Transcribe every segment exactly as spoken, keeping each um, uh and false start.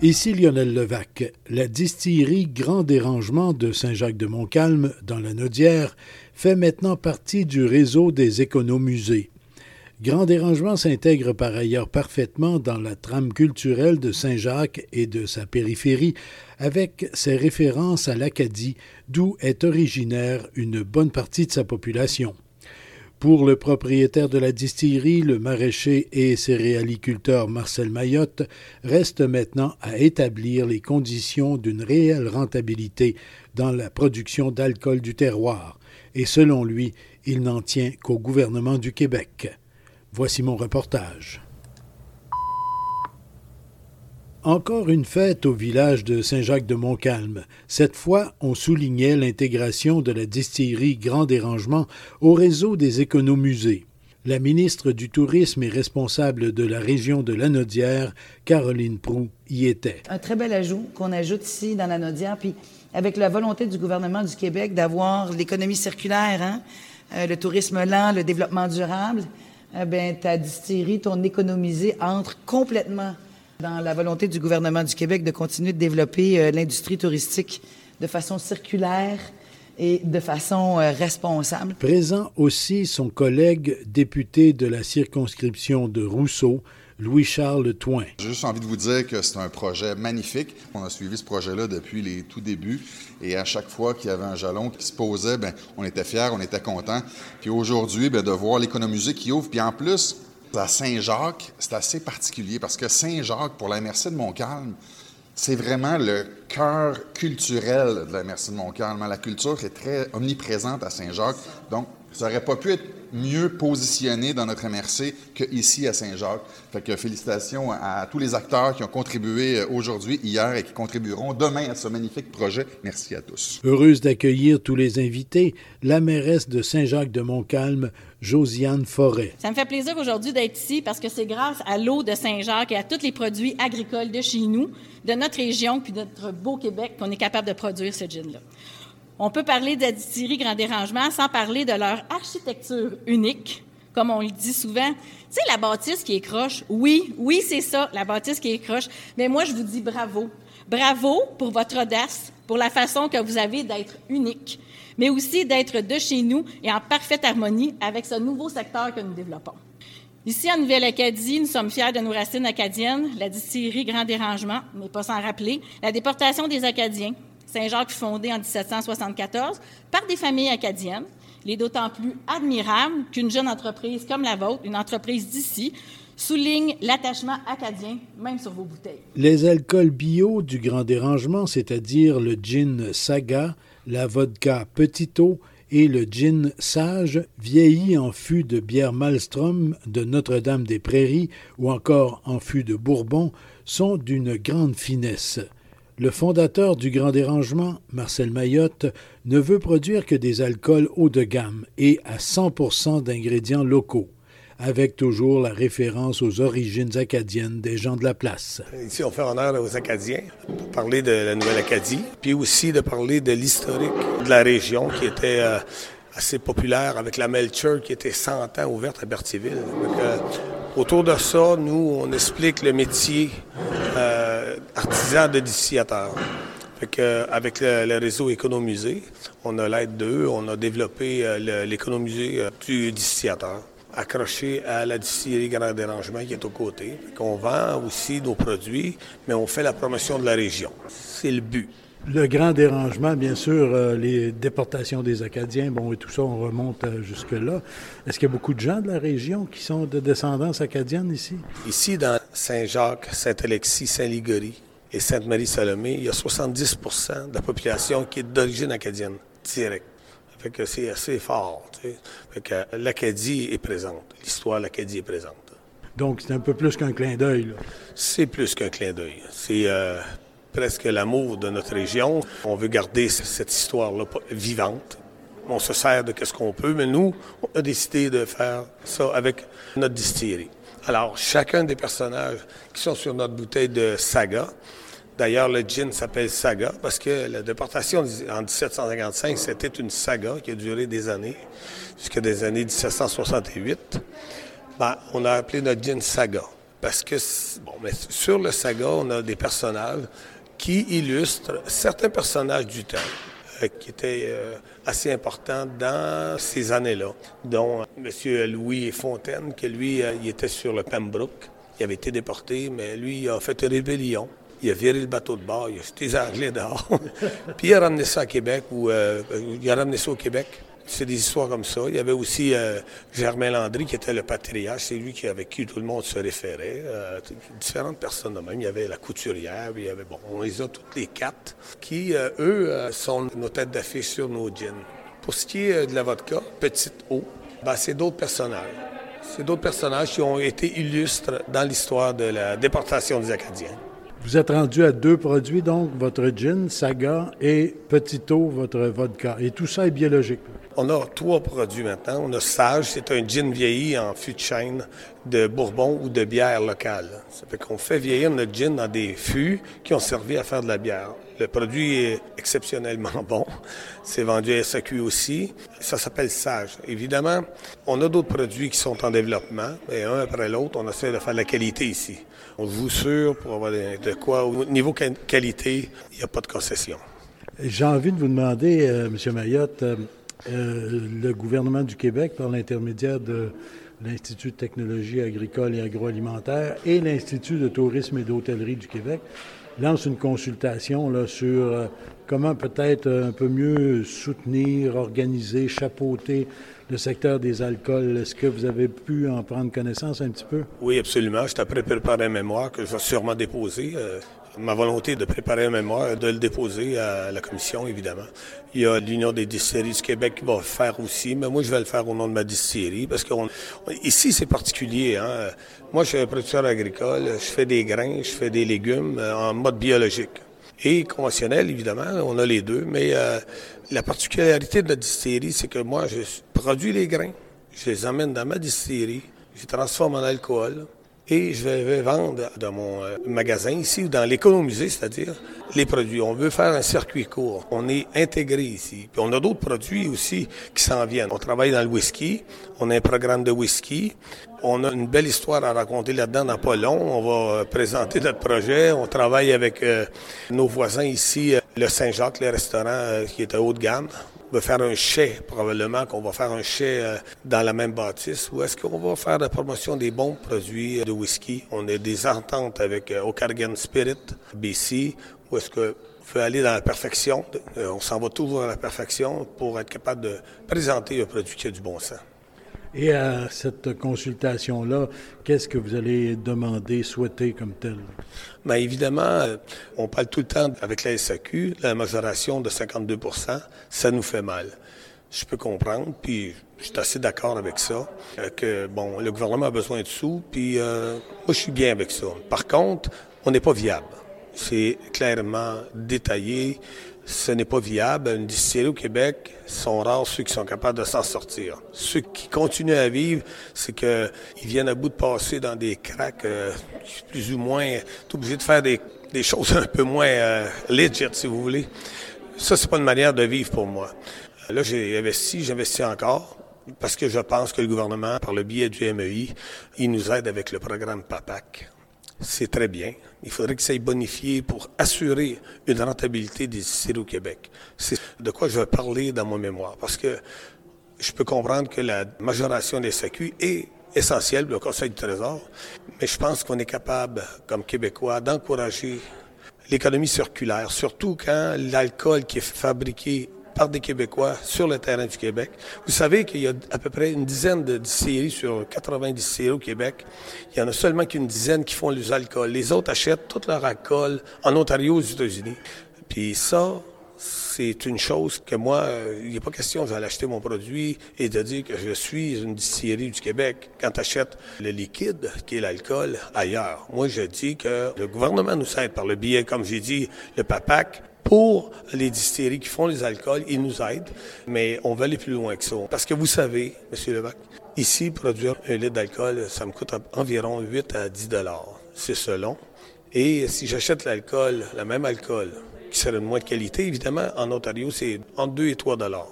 Ici Lionel Levac. La distillerie Grand Dérangement de Saint-Jacques-de-Montcalm, dans la Lanaudière, fait maintenant partie du réseau des Économusées. Grand Dérangement s'intègre par ailleurs parfaitement dans la trame culturelle de Saint-Jacques et de sa périphérie, avec ses références à l'Acadie, d'où est originaire une bonne partie de sa population. Pour le propriétaire de la distillerie, le maraîcher et céréaliculteur Marcel Mailhot, reste maintenant à établir les conditions d'une réelle rentabilité dans la production d'alcool du terroir. Et selon lui, il n'en tient qu'au gouvernement du Québec. Voici mon reportage. Encore une fête au village de Saint-Jacques-de-Montcalm. Cette fois, on soulignait l'intégration de la distillerie Grand Dérangement au réseau des Économusées. La ministre du Tourisme et responsable de la région de Lanaudière, Caroline Proulx, y était. Un très bel ajout qu'on ajoute ici dans Lanaudière, puis avec la volonté du gouvernement du Québec d'avoir l'économie circulaire, hein? euh, le tourisme lent, le développement durable, euh, ben, ta distillerie, ton économisée entre complètement dans la volonté du gouvernement du Québec de continuer de développer euh, l'industrie touristique de façon circulaire et de façon euh, responsable. Présent aussi son collègue député de la circonscription de Rousseau, Louis-Charles Thouin. J'ai juste envie de vous dire que c'est un projet magnifique. On a suivi ce projet-là depuis les tout débuts et à chaque fois qu'il y avait un jalon qui se posait, bien, on était fiers, on était contents. Puis aujourd'hui, bien, de voir l'Économusée qui ouvre, puis en plus, à Saint-Jacques, c'est assez particulier parce que Saint-Jacques, pour la M R C de Montcalm, c'est vraiment le cœur culturel de la M R C de Montcalm. La culture est très omniprésente à Saint-Jacques, donc ça n'aurait pas pu être mieux positionné dans notre M R C qu'ici à Saint-Jacques. Fait que félicitations à tous les acteurs qui ont contribué aujourd'hui, hier et qui contribueront demain à ce magnifique projet. Merci à tous. Heureuse d'accueillir tous les invités, la mairesse de Saint-Jacques-de-Montcalm, Josiane Forêt. Ça me fait plaisir aujourd'hui d'être ici parce que c'est grâce à l'eau de Saint-Jacques et à tous les produits agricoles de chez nous, de notre région puis de notre beau Québec qu'on est capable de produire ce gin-là. On peut parler de la distillerie Grand Dérangement sans parler de leur architecture unique, comme on le dit souvent. Tu sais, la bâtisse qui est croche, oui, oui, c'est ça, la bâtisse qui est croche. Mais moi, je vous dis bravo. Bravo pour votre audace, pour la façon que vous avez d'être unique, mais aussi d'être de chez nous et en parfaite harmonie avec ce nouveau secteur que nous développons. Ici, en Nouvelle-Acadie, nous sommes fiers de nos racines acadiennes, la distillerie Grand Dérangement, mais pas sans rappeler, la déportation des Acadiens. Saint-Jacques fut fondé en dix-sept cent soixante-quatorze par des familles acadiennes. Il est d'autant plus admirable qu'une jeune entreprise comme la vôtre, une entreprise d'ici, souligne l'attachement acadien, même sur vos bouteilles. Les alcools bio du Grand Dérangement, c'est-à-dire le gin Saga, la vodka Petite Eau et le gin Sage, vieilli en fût de bière Malstrom de Notre-Dame-des-Prairies ou encore en fût de Bourbon, sont d'une grande finesse. Le fondateur du Grand Dérangement, Marcel Mailhot, ne veut produire que des alcools haut de gamme et à cent pour cent d'ingrédients locaux, avec toujours la référence aux origines acadiennes des gens de la place. Ici, on fait honneur aux Acadiens pour parler de la Nouvelle-Acadie, puis aussi de parler de l'historique de la région qui était euh, assez populaire avec la Melchurch qui était cent ans ouverte à Berthierville. Donc, euh, autour de ça, nous, on explique le métier euh, artisan de distillateur. Fait que, avec le, le réseau Économusée, on a l'aide d'eux, on a développé euh, l'Économusée euh, du distillateur, accroché à la distillerie Grand Dérangement qui est aux côtés. Fait qu'on vend aussi nos produits, mais on fait la promotion de la région. C'est le but. Le Grand Dérangement, bien sûr, euh, les déportations des Acadiens, bon, et tout ça, on remonte euh, jusque-là. Est-ce qu'il y a beaucoup de gens de la région qui sont de descendance acadienne ici? Ici, dans Saint-Jacques, Saint-Alexis, Saint-Ligorie et Sainte-Marie-Salomé, il y a soixante-dix pour cent de la population qui est d'origine acadienne, direct. Fait que c'est assez fort, tu sais. Fait que l'Acadie est présente, l'histoire de l'Acadie est présente. Donc, c'est un peu plus qu'un clin d'œil, là. C'est plus qu'un clin d'œil. C'est... Euh, presque l'amour de notre région. On veut garder cette histoire-là vivante. On se sert de ce qu'on peut, mais nous, on a décidé de faire ça avec notre distillerie. Alors, chacun des personnages qui sont sur notre bouteille de Saga, d'ailleurs, le gin s'appelle Saga parce que la déportation en dix-sept cent cinquante-cinq, c'était une saga qui a duré des années, jusqu'à des années dix-sept cent soixante-huit. Ben, on a appelé notre gin Saga parce que, bon, mais sur le Saga, on a des personnages qui illustrent certains personnages du temps euh, qui étaient euh, assez importants dans ces années-là, dont euh, M. Louis Fontaine, qui lui, euh, il était sur le Pembroke, il avait été déporté, mais lui, il a fait une rébellion. Il a viré le bateau de bord, il a jeté les Anglais dehors. Puis il a ramené ça à Québec, ou euh, il a ramené ça au Québec. C'est des histoires comme ça. Il y avait aussi euh, Germain Landry, qui était le patriarche. C'est lui qui, avec qui tout le monde se référait. Euh, différentes personnes de même. Il y avait la couturière, il y avait, bon, on les a toutes les quatre, qui, euh, eux, euh, sont nos têtes d'affiche sur nos gins. Pour ce qui est de la vodka, Petite Eau, ben, c'est d'autres personnages. C'est d'autres personnages qui ont été illustres dans l'histoire de la déportation des Acadiens. Vous êtes rendu à deux produits, donc, votre gin, Saga, et Petite Eau, votre vodka. Et tout ça est biologique. On a trois produits maintenant. On a Sage, c'est un gin vieilli en fût de chêne de bourbon ou de bière locale. Ça fait qu'on fait vieillir notre gin dans des fûts qui ont servi à faire de la bière. Le produit est exceptionnellement bon. C'est vendu à S A Q aussi. Ça s'appelle Sage. Évidemment, on a d'autres produits qui sont en développement. Et un après l'autre, on essaie de faire de la qualité ici. On joue sûr pour avoir de quoi. Au niveau qualité, il n'y a pas de concession. J'ai envie de vous demander, euh, M. Mailhot, euh, euh, le gouvernement du Québec, par l'intermédiaire de l'Institut de technologie agricole et agroalimentaire et l'Institut de tourisme et d'hôtellerie du Québec, lance une consultation là, sur euh, comment peut-être euh, un peu mieux soutenir, organiser, chapeauter le secteur des alcools. Est-ce que vous avez pu en prendre connaissance un petit peu? Oui, absolument. Je suis après préparer un mémoire que je vais sûrement déposer. Euh, ma volonté de préparer un mémoire, de le déposer à la commission, évidemment. Il y a l'Union des distilleries du Québec qui va le faire aussi, mais moi, je vais le faire au nom de ma distillerie parce qu'ici, c'est particulier, hein. Moi, je suis un producteur agricole, je fais des grains, je fais des légumes en mode biologique. Et conventionnel, évidemment, on a les deux, mais euh, la particularité de la distillerie, c'est que moi, je produis les grains, je les emmène dans ma distillerie, je les transforme en alcool et je vais vendre dans mon magasin ici, ou dans l'économusée, c'est-à-dire les produits. On veut faire un circuit court. On est intégré ici. Puis on a d'autres produits aussi qui s'en viennent. On travaille dans le whisky. On a un programme de whisky. On a une belle histoire à raconter là-dedans dans pas long. On va présenter notre projet. On travaille avec euh, nos voisins ici, euh, le Saint-Jacques, le restaurant euh, qui est à haut de gamme. On va faire un chai, probablement qu'on va faire un chai euh, dans la même bâtisse. Ou est-ce qu'on va faire la promotion des bons produits euh, de whisky? On a des ententes avec euh, Okanagan Spirits, B C. Ou est-ce qu'on veut aller dans la perfection? Euh, on s'en va toujours à la perfection pour être capable de présenter un produit qui a du bon sens. Et à cette consultation-là, qu'est-ce que vous allez demander, souhaiter comme tel? Bien évidemment, on parle tout le temps avec la S A Q, la majoration de cinquante-deux pour cent, ça nous fait mal. Je peux comprendre, puis je suis assez d'accord avec ça, que bon, le gouvernement a besoin de sous, puis euh, moi je suis bien avec ça. Par contre, on n'est pas viable. C'est clairement détaillé. Ce n'est pas viable. Une distillerie au Québec, sont rares ceux qui sont capables de s'en sortir. Ceux qui continuent à vivre, c'est qu'ils viennent à bout de passer dans des cracks euh, plus ou moins... T'es obligé de faire des, des choses un peu moins euh, legit, si vous voulez. Ça, c'est pas une manière de vivre pour moi. Là, j'ai investi, j'investis encore. Parce que je pense que le gouvernement, par le biais du M E I, il nous aide avec le programme PAPAC. C'est très bien. Il faudrait que ça soit bonifié pour assurer une rentabilité des distilleries au Québec. C'est de quoi je vais parler dans mon mémoire, parce que je peux comprendre que la majoration des S A Q est essentielle, le Conseil du Trésor, mais je pense qu'on est capable, comme Québécois, d'encourager l'économie circulaire, surtout quand l'alcool qui est fabriqué par des Québécois sur le terrain du Québec. Vous savez qu'il y a à peu près une dizaine de distilleries sur quatre-vingts distilleries au Québec. Il y en a seulement qu'une dizaine qui font les alcools. Les autres achètent tout leur alcool en Ontario, aux États-Unis. Puis ça, c'est une chose que moi, euh, il n'est pas question d'aller acheter mon produit et de dire que je suis une distillerie du Québec quand tu achètes le liquide, qui est l'alcool, ailleurs. Moi, je dis que le gouvernement nous aide par le biais, comme j'ai dit, le PAPAC, pour les distilleries qui font les alcools. Ils nous aident, mais on va aller plus loin que ça. Parce que vous savez, M. Levac, ici, produire un litre d'alcool, ça me coûte environ huit à dix dollars. C'est selon. Et si j'achète l'alcool, le même alcool, qui serait de moins de qualité, évidemment, en Ontario, c'est entre deux et trois dollars.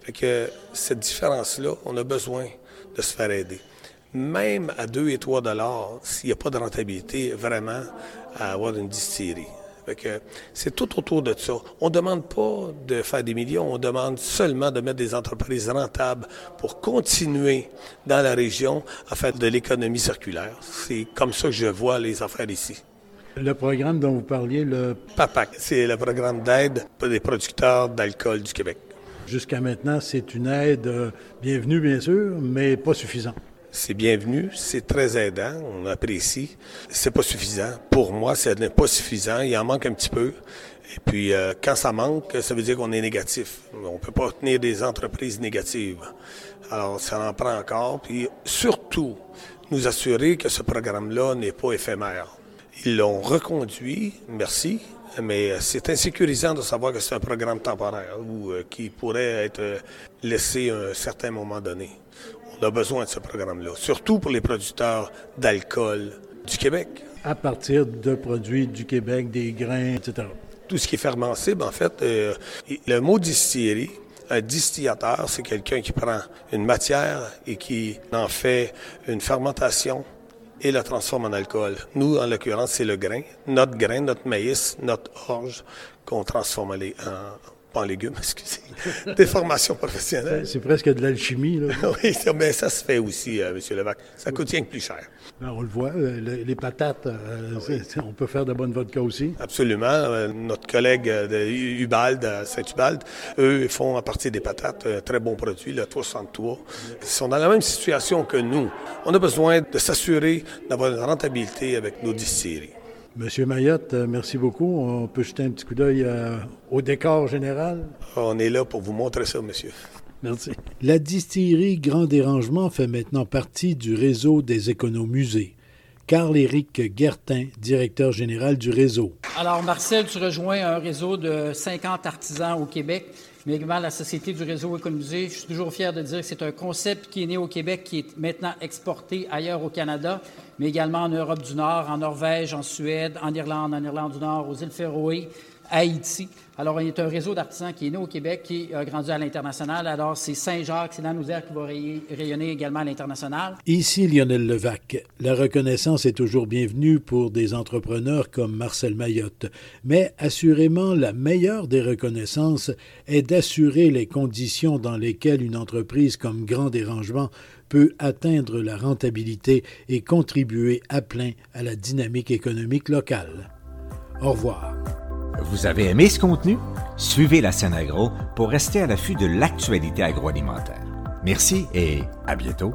Fait que cette différence-là, on a besoin de se faire aider. Même à deux et trois dollars, s'il n'y a pas de rentabilité vraiment à avoir une distillerie. Fait que c'est tout autour de ça. On ne demande pas de faire des millions, on demande seulement de mettre des entreprises rentables pour continuer dans la région à faire de l'économie circulaire. C'est comme ça que je vois les affaires ici. Le programme dont vous parliez, le PAPAC, c'est le programme d'aide pour les producteurs d'alcool du Québec. Jusqu'à maintenant, c'est une aide bienvenue, bien sûr, mais pas suffisante. C'est bienvenu, c'est très aidant, on apprécie. C'est pas suffisant. Pour moi, ce n'est pas suffisant, il en manque un petit peu. Et puis, euh, quand ça manque, ça veut dire qu'on est négatif. On ne peut pas tenir des entreprises négatives. Alors, ça en prend encore. Puis, surtout, nous assurer que ce programme-là n'est pas éphémère. Ils l'ont reconduit, merci, mais c'est insécurisant de savoir que c'est un programme temporaire ou euh, qui pourrait être laissé à un certain moment donné. On a besoin de ce programme-là, surtout pour les producteurs d'alcool du Québec. À partir de produits du Québec, des grains, et cetera. Tout ce qui est fermentable, en fait, euh, le mot distillerie, un distillateur, c'est quelqu'un qui prend une matière et qui en fait une fermentation et la transforme en alcool. Nous, en l'occurrence, c'est le grain, notre grain, notre maïs, notre orge, qu'on transforme en, en légumes, excusez, des formations professionnelles. C'est, c'est presque de l'alchimie, là. Oui, mais ça se fait aussi, euh, M. Levac. Ça coûte rien que plus cher. Ben, on le voit, le, les patates, euh, ah, oui. On peut faire de bonne vodka aussi. Absolument. Euh, notre collègue de Ubalde, à Saint-Ubalde, eux, ils font à partir des patates un très bon produit, le trois cent trois. Ils sont dans la même situation que nous. On a besoin de s'assurer d'avoir une rentabilité avec nos distilleries. Monsieur Mailhot, merci beaucoup. On peut jeter un petit coup d'œil euh, au décor général? On est là pour vous montrer ça, monsieur. Merci. La distillerie Grand Dérangement fait maintenant partie du réseau des Économusées. Carl-Éric Guertin, directeur général du réseau. Alors, Marcel, tu rejoins un réseau de cinquante artisans au Québec, mais également la Société du réseau Économusée. Je suis toujours fier de dire que c'est un concept qui est né au Québec, qui est maintenant exporté ailleurs au Canada, mais également en Europe du Nord, en Norvège, en Suède, en Irlande, en Irlande du Nord, aux îles Féroé, Haïti. Alors, il y a un réseau d'artisans qui est né au Québec, qui a grandi à l'international. Alors, c'est Saint-Jacques, c'est Lanaudière qui va rayonner également à l'international. Ici Lionel Levac. La reconnaissance est toujours bienvenue pour des entrepreneurs comme Marcel Mailhot. Mais assurément, la meilleure des reconnaissances est d'assurer les conditions dans lesquelles une entreprise comme Grand Dérangement peut atteindre la rentabilité et contribuer à plein à la dynamique économique locale. Au revoir. Vous avez aimé ce contenu? Suivez la scène agro pour rester à l'affût de l'actualité agroalimentaire. Merci et à bientôt.